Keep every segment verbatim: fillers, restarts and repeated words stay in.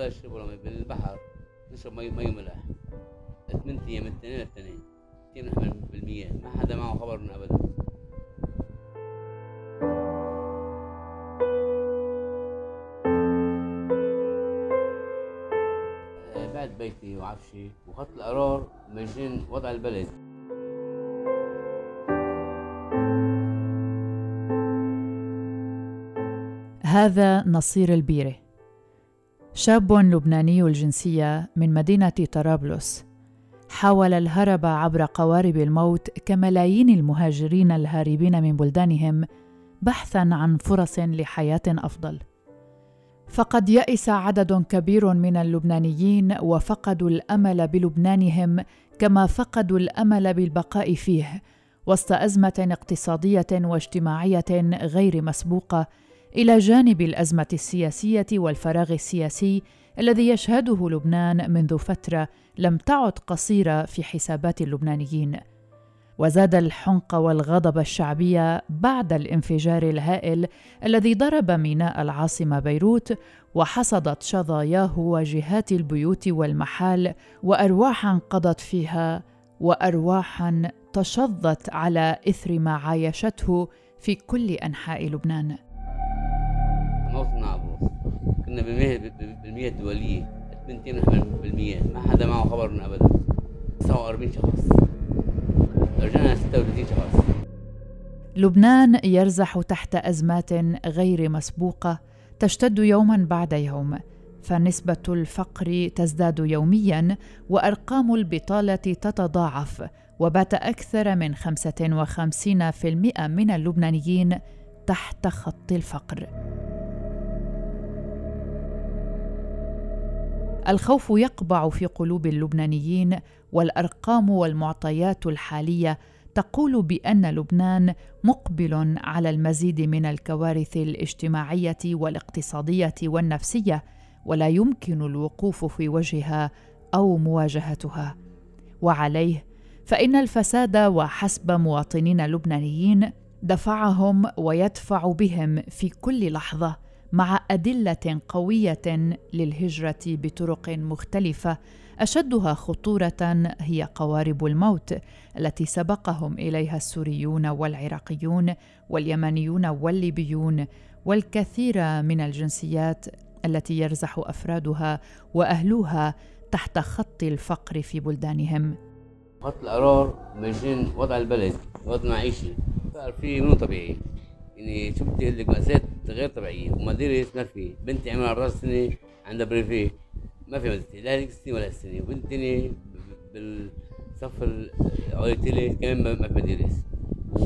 ولا يشرب ولا مي، بالبحر نشرب مي مي ملح. ثمانية ايام من الاثنين للاثنين كثير نحمل بالمياه، ما حدا معه خبر من ابدا. بعد بيتي وعفشي وخط القرار مجين وضع البلد. هذا نصير البيري، شاب لبناني الجنسية من مدينة طرابلس، حاول الهرب عبر قوارب الموت كملايين المهاجرين الهاربين من بلدانهم بحثاً عن فرص لحياة أفضل. فقد يئس عدد كبير من اللبنانيين وفقدوا الأمل بلبنانهم كما فقدوا الأمل بالبقاء فيه وسط أزمة اقتصادية واجتماعية غير مسبوقة، إلى جانب الأزمة السياسية والفراغ السياسي الذي يشهده لبنان منذ فترة لم تعد قصيرة في حسابات اللبنانيين. وزاد الحنق والغضب الشعبي بعد الانفجار الهائل الذي ضرب ميناء العاصمة بيروت وحصدت شظاياه وجهات البيوت والمحال، وأرواحاً انقضت فيها وأرواحاً تشظت على إثر ما عايشته في كل أنحاء لبنان. موطننا قبرص كنا بالمياه الدولية، بنتين نحمل بالمياه، ما حدا معه خبر من أبدا. تسعة وأربعين شخص، رجعنا ستة وثلاثين شخص. لبنان يرزح تحت أزمات غير مسبوقة تشتد يوماً بعد يوم، فنسبة الفقر تزداد يومياً وأرقام البطالة تتضاعف، وبات أكثر من خمسة وخمسين بالمئة من اللبنانيين تحت خط الفقر. الخوف يقبع في قلوب اللبنانيين، والأرقام والمعطيات الحالية تقول بأن لبنان مقبل على المزيد من الكوارث الاجتماعية والاقتصادية والنفسية، ولا يمكن الوقوف في وجهها أو مواجهتها. وعليه فإن الفساد وحسب مواطنين لبنانيين دفعهم ويدفع بهم في كل لحظة، مع أدلة قوية للهجرة بطرق مختلفة أشدها خطورة هي قوارب الموت التي سبقهم إليها السوريون والعراقيون واليمنيون والليبيون والكثير من الجنسيات التي يرزح أفرادها وأهلها تحت خط الفقر في بلدانهم. خط القرار مجين وضع البلد، وضع معيشي صار فيه مو طبيعي. يعني شفت المأساة غير طبيعية، ومديري ما في، بنتي عمرها أربع سنين عندها بريفي، ما في مدرسة لا هذيك السنة ولا السنة، وبنتي بالصف الأولي كمان ما في مدرسة،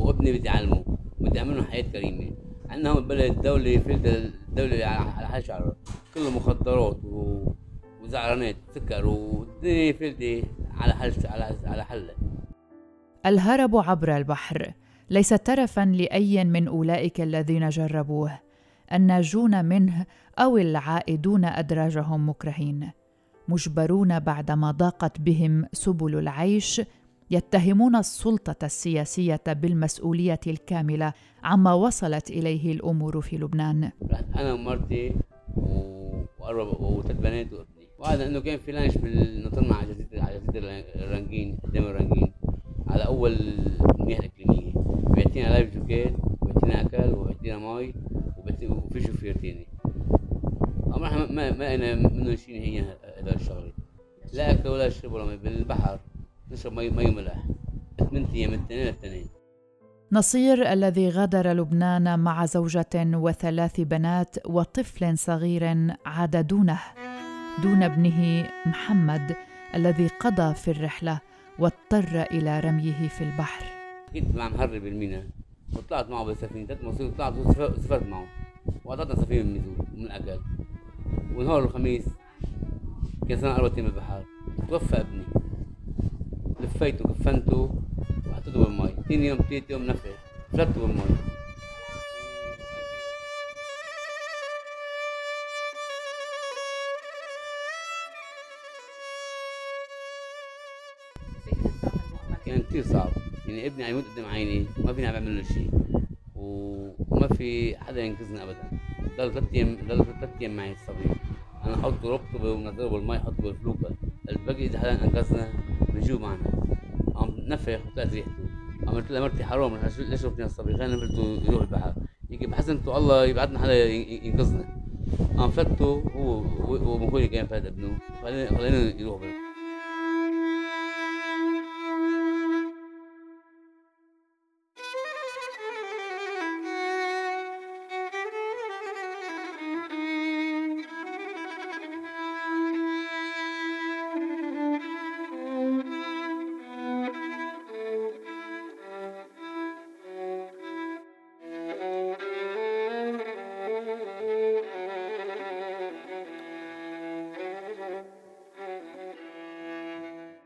وابني بدي أعلمه، بدي أعمله حياة كريمة. عندنا هون بلد دولة فلت الدولة على حال شعرها، كله مخدرات وزعرانات سكر والدنيا فلتة على حال على على حلة. الهرب عبر البحر ليس ترفاً لأي من أولئك الذين جربوه، الناجون منه أو العائدون أدراجهم مكرهين، مجبرون بعدما ضاقت بهم سبل العيش، يتهمون السلطة السياسية بالمسؤولية الكاملة عما وصلت إليه الأمور في لبنان. أنا ومرتي وأربع وثلاث بنات وابني، وهذا أنه كان في لانش بالنطرنا على جزيرة الرنجين، قدام الرنجين، على أول مياه إقليمية، بعتينا لايف جوكيت وبعتينا أكل وبعتينا ماي وفي شوفير تاني. أما إحنا ما ما أنا منو نشين هي هذا الشغلة، لا أكل ولا شرب ولا مي، بالبحر نشرب مي مي ملح. ثمانية أيام من الاثنين للاثنين. نصير الذي غادر لبنان مع زوجة وثلاث بنات وطفل صغير عاددونه دون ابنه محمد الذي قضى في الرحلة واضطر إلى رميه في البحر. كنت مع مهرب بالمينا وطلعت معه بالسفينة، تات مصير وطلعت وسافرت معه وقطعنا سفينة من ميزو ومن الأكل. ونهار الخميس كان سنة أربعة أيام بالبحر، توفى ابني، لفيته كفنته وحطيته بالماء، ثاني يوم ثالث يوم نفخ فلته بالماء. كان كتير صعب، يعني ابني عم يموت قدام عيني، ما فيني عم بعمل له شيء، وما في حدا ينقذني ابدا. ضل ثلاث ايام ضل ثلاث ايام معي الصبي، انا حط ربطه ونزله بالماء حط بالفلوكه. الباقي ده حاليا انقذنا بيجوا معنا. عم نفخ وطلعت ريحته. عملت لها مرتي حرام ليش ربطني على الصبي؟ خلينا نبرده يروح البحر. يجي بحسنته الله يبعدنا حدا ينقذنا. عم فاتته هو ومخوي كان فات ابنه خلينا يروح بره.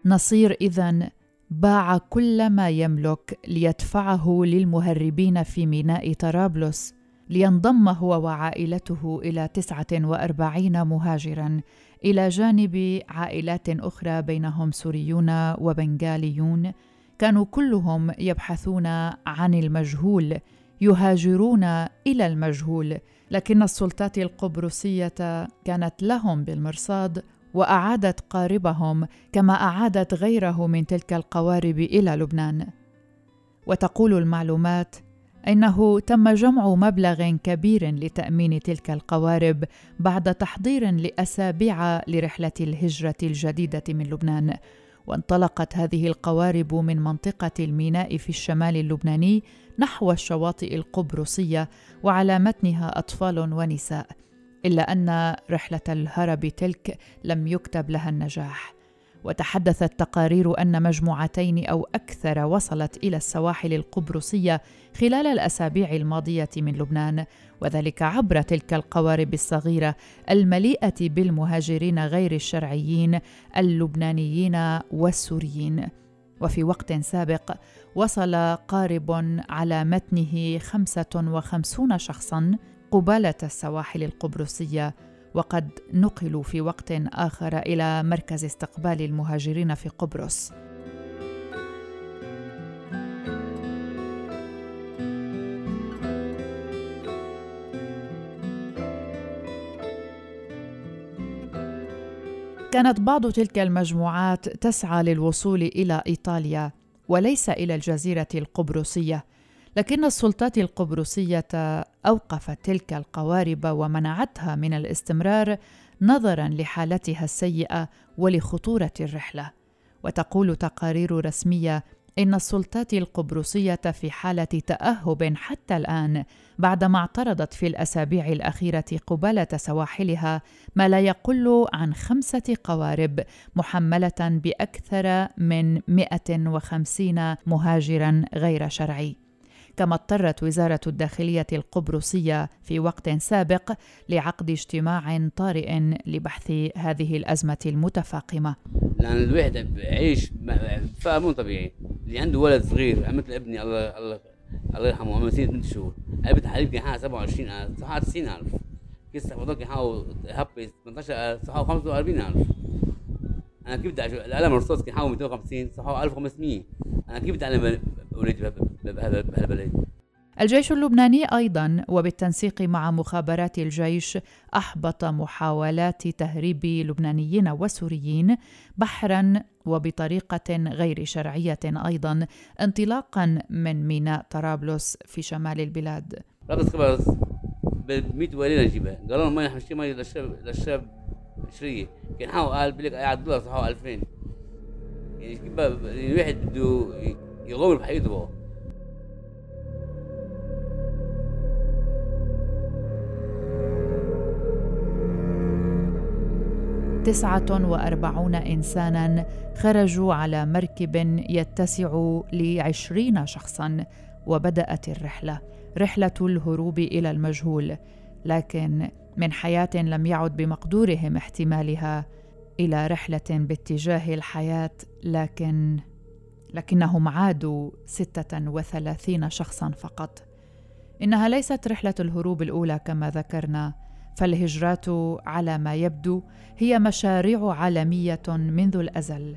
نصير إذن باع كل ما يملك ليدفعه للمهربين في ميناء طرابلس، لينضم هو وعائلته إلى تسعة وأربعين مهاجراً إلى جانب عائلات أخرى بينهم سوريون وبنغاليون، كانوا كلهم يبحثون عن المجهول، يهاجرون إلى المجهول، لكن السلطات القبرصية كانت لهم بالمرصاد وأعادت قاربهم كما أعادت غيره من تلك القوارب إلى لبنان. وتقول المعلومات إنه تم جمع مبلغ كبير لتأمين تلك القوارب بعد تحضير لأسابيع لرحلة الهجرة الجديدة من لبنان، وانطلقت هذه القوارب من منطقة الميناء في الشمال اللبناني نحو الشواطئ القبرصية، وعلى متنها أطفال ونساء، إلا أن رحلة الهرب تلك لم يكتب لها النجاح. وتحدثت تقارير أن مجموعتين أو أكثر وصلت إلى السواحل القبرصية خلال الأسابيع الماضية من لبنان، وذلك عبر تلك القوارب الصغيرة المليئة بالمهاجرين غير الشرعيين اللبنانيين والسوريين. وفي وقت سابق وصل قارب على متنه خمسة وخمسون شخصاً قبالة السواحل القبرصية، وقد نقلوا في وقت آخر إلى مركز استقبال المهاجرين في قبرص. كانت بعض تلك المجموعات تسعى للوصول إلى إيطاليا وليس إلى الجزيرة القبرصية، لكن السلطات القبرصية أوقفت تلك القوارب ومنعتها من الاستمرار نظراً لحالتها السيئة ولخطورة الرحلة. وتقول تقارير رسمية إن السلطات القبرصية في حالة تأهب حتى الآن، بعدما اعترضت في الأسابيع الأخيرة قبالة سواحلها ما لا يقل عن خمسة قوارب محملة بأكثر من مئة وخمسين مهاجراً غير شرعي. كما اضطرت وزارة الداخلية القبرصية في وقت سابق لعقد اجتماع طارئ لبحث هذه الأزمة المتفاقمة. لأن الواحد عايش فقر مو طبيعي، اللي عنده ولد صغير مثل ابني الله الله الله يرحمه عمره ثمانية شهور، ابن حبيبي كان حقه سبعة وعشرين ألف، صحته تسعين ألف، كيس حفاضه كان حقه هبي ثمانية عشر ألف، صحته خمسة وأربعين ألف. أنا كيف بدي القلم الرصاص كان حقه مئتين وخمسين، صحته ألف وخمسمية. أنا كيف بدي أعلم الجيش اللبناني أيضاً، وبالتنسيق مع مخابرات الجيش، أحبط محاولات تهريب لبنانيين وسوريين بحراً وبطريقة غير شرعية أيضاً، انطلاقاً من ميناء طرابلس في شمال البلاد. رابط قبرص بمئة وليلة نجيبها، قالوا لهم ما نحمشي مية للشاب شرية، كان حاول قال بلك قاعد دولار صحوا ألفين. يعني كيف الواحد بده يغامر بحياته بقى. تسعة وأربعون إنساناً خرجوا على مركب يتسع لعشرين شخصاً، وبدأت الرحلة، رحلة الهروب إلى المجهول، لكن من حياة لم يعد بمقدورهم احتمالها إلى رحلة باتجاه الحياة. لكن لكنهم عادوا ستة وثلاثين شخصاً فقط. إنها ليست رحلة الهروب الأولى كما ذكرنا، فالهجرات على ما يبدو هي مشاريع عالمية منذ الأزل،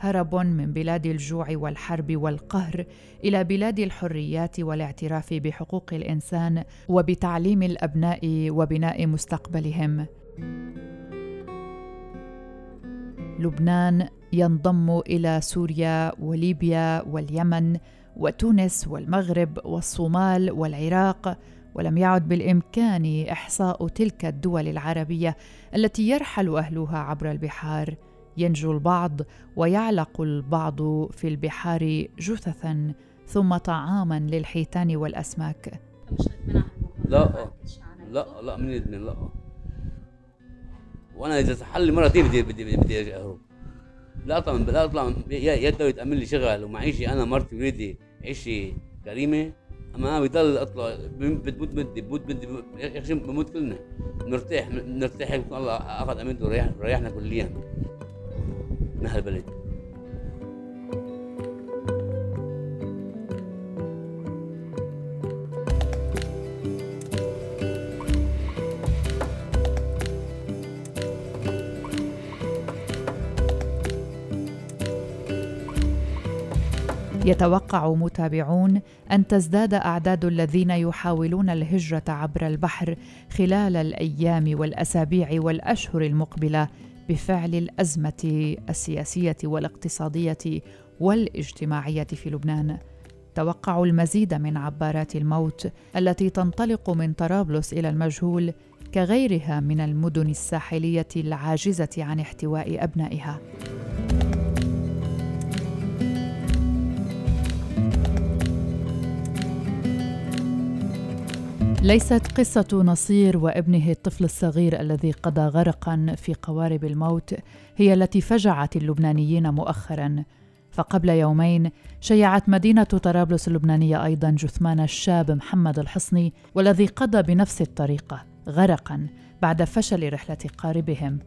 هرب من بلاد الجوع والحرب والقهر إلى بلاد الحريات والاعتراف بحقوق الإنسان وبتعليم الأبناء وبناء مستقبلهم. لبنان ينضم إلى سوريا وليبيا واليمن وتونس والمغرب والصومال والعراق، ولم يعد بالإمكان إحصاء تلك الدول العربية التي يرحل أهلها عبر البحار. ينجو البعض ويعلق البعض في البحار جثثاً ثم طعاماً للحيتان والأسماك. لا لا لا من ندمن لا، وأنا إذا حل مرتين بدي بدي بدي أهرب. لا طبعاً لا طبعاً يا الدولة تأمن لي شغل ومعيشي أنا مرتي وليدي عيشي كريمة، أما بضل أطلع بتموت بدي بموت بدي يا أخي بموت كلنا نرتاح نرتاح الله أخذ أمنته وريح ريحنا كلياً من هالبلد. يتوقع متابعون أن تزداد أعداد الذين يحاولون الهجرة عبر البحر خلال الأيام والأسابيع والأشهر المقبلة بفعل الأزمة السياسية والاقتصادية والاجتماعية في لبنان. توقعوا المزيد من عبارات الموت التي تنطلق من طرابلس إلى المجهول كغيرها من المدن الساحلية العاجزة عن احتواء أبنائها. ليست قصة نصير وابنه الطفل الصغير الذي قضى غرقاً في قوارب الموت هي التي فجعت اللبنانيين مؤخراً، فقبل يومين شيعت مدينة طرابلس اللبنانية أيضاً جثمان الشاب محمد الحصني، والذي قضى بنفس الطريقة غرقاً بعد فشل رحلة قاربهم.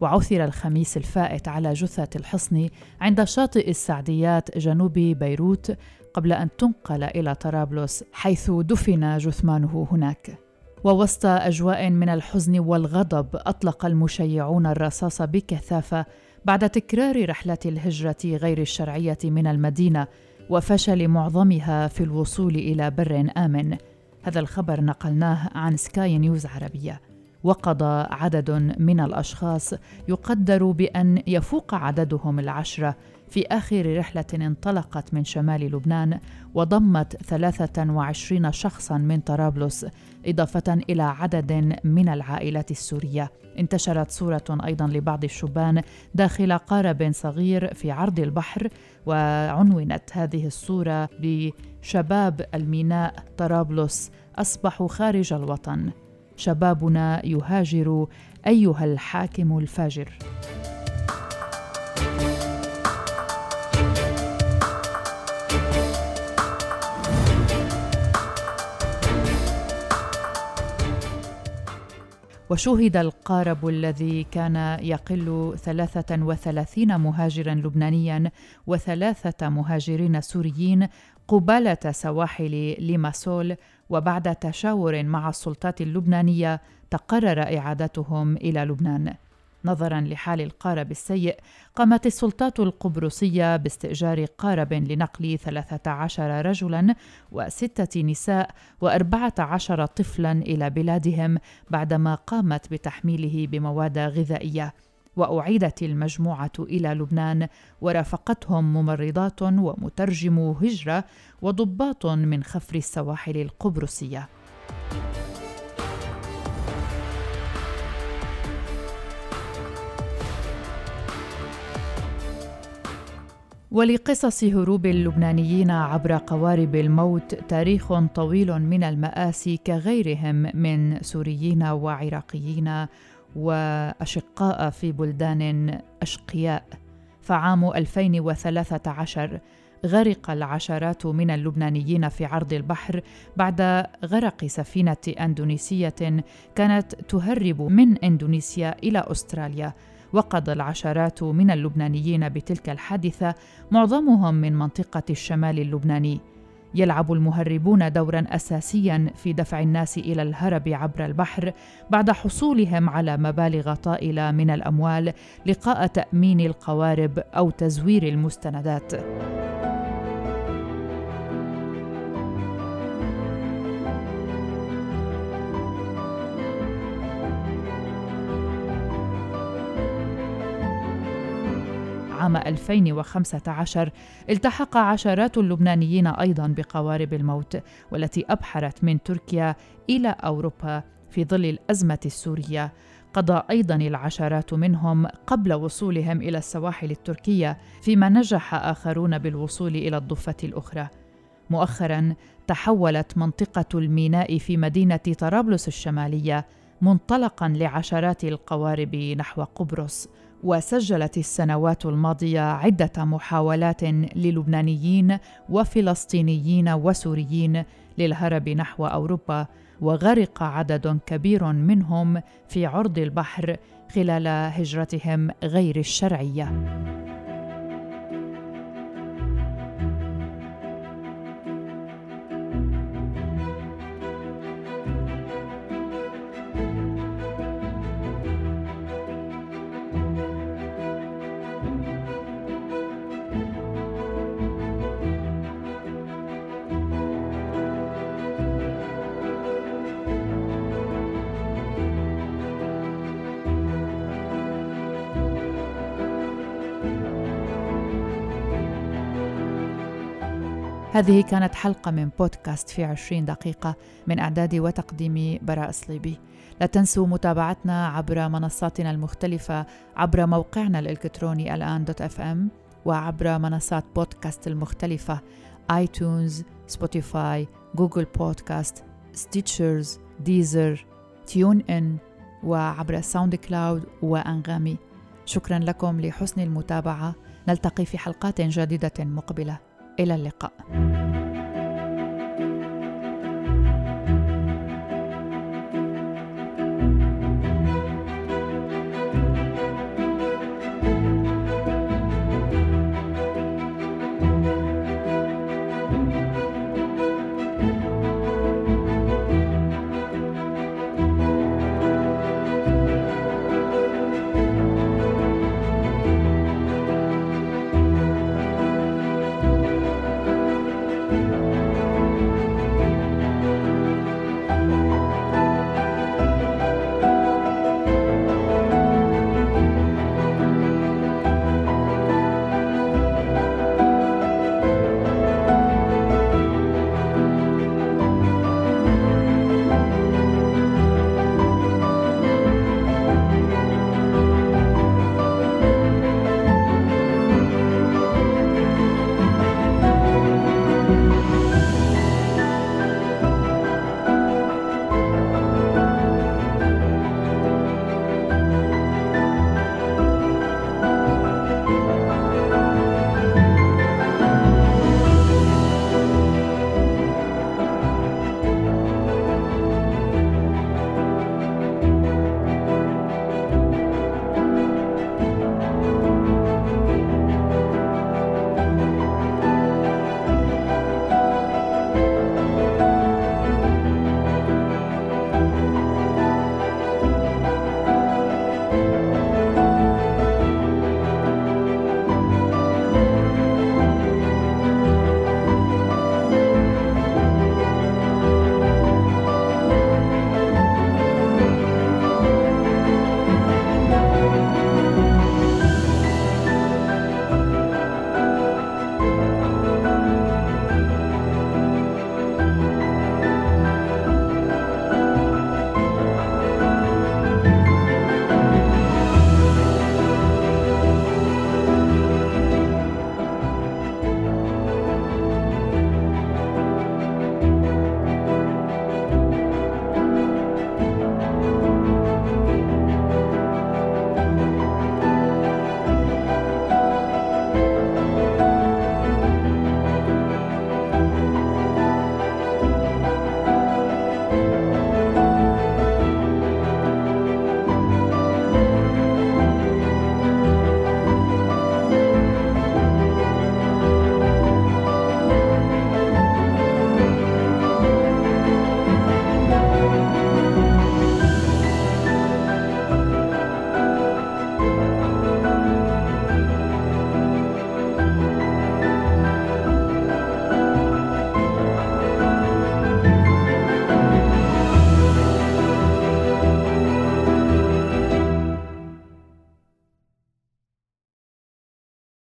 وعثر الخميس الفائت على جثة الحصني عند شاطئ السعديات جنوب بيروت قبل أن تنقل إلى طرابلس حيث دفن جثمانه هناك. ووسط أجواء من الحزن والغضب أطلق المشيعون الرصاص بكثافة بعد تكرار رحلة الهجرة غير الشرعية من المدينة وفشل معظمها في الوصول إلى بر آمن. هذا الخبر نقلناه عن سكاي نيوز عربية. وقضى عدد من الأشخاص يقدر بأن يفوق عددهم العشرة في آخر رحلة انطلقت من شمال لبنان وضمت ثلاثة وعشرين شخصاً من طرابلس، إضافة إلى عدد من العائلات السورية. انتشرت صورة أيضاً لبعض الشبان داخل قارب صغير في عرض البحر، وعنونت هذه الصورة بشباب الميناء طرابلس أصبحوا خارج الوطن، شبابنا يهاجر أيها الحاكم الفاجر. وشهد القارب الذي كان يقل ثلاثة وثلاثين مهاجراً لبنانياً وثلاثة مهاجرين سوريين قبالة سواحل ليماسول، وبعد تشاور مع السلطات اللبنانية تقرر إعادتهم إلى لبنان. نظراً لحال القارب السيء قامت السلطات القبرصية باستئجار قارب لنقل ثلاثة عشر رجلاً وستة نساء وأربعة عشر طفلاً إلى بلادهم بعدما قامت بتحميله بمواد غذائية. وأعيدت المجموعة إلى لبنان ورافقتهم ممرضات ومترجم هجرة وضباط من خفر السواحل القبرصية. ولقصص هروب اللبنانيين عبر قوارب الموت تاريخ طويل من المآسي كغيرهم من سوريين وعراقيين وأشقاء في بلدان أشقياء. فعام ألفين وثلاثة عشر غرق العشرات من اللبنانيين في عرض البحر بعد غرق سفينة أندونيسية كانت تهرب من إندونيسيا إلى أستراليا، وقضى العشرات من اللبنانيين بتلك الحادثة معظمهم من منطقة الشمال اللبناني. يلعب المهربون دوراً أساسياً في دفع الناس إلى الهرب عبر البحر بعد حصولهم على مبالغ طائلة من الأموال لقاء تأمين القوارب أو تزوير المستندات. عام ألفين وخمسة عشر التحق عشرات اللبنانيين أيضاً بقوارب الموت والتي أبحرت من تركيا إلى أوروبا في ظل الأزمة السورية. قضى أيضاً العشرات منهم قبل وصولهم إلى السواحل التركية، فيما نجح آخرون بالوصول إلى الضفة الأخرى. مؤخراً تحولت منطقة الميناء في مدينة طرابلس الشمالية منطلقاً لعشرات القوارب نحو قبرص، وسجلت السنوات الماضية عدة محاولات للبنانيين وفلسطينيين وسوريين للهرب نحو أوروبا، وغرق عدد كبير منهم في عرض البحر خلال هجرتهم غير الشرعية. هذه كانت حلقة من بودكاست في عشرين دقيقة، من إعدادي وتقديمي براء صليبي. لا تنسوا متابعتنا عبر منصاتنا المختلفة، عبر موقعنا الإلكتروني الآن دوت اف ام، وعبر منصات بودكاست المختلفة ايتونز، سبوتيفاي، جوجل بودكاست، ستيتشرز، ديزر، تيون ان، وعبر ساوند كلاود وأنغامي. شكرا لكم لحسن المتابعة، نلتقي في حلقات جديدة مقبلة. إلى اللقاء.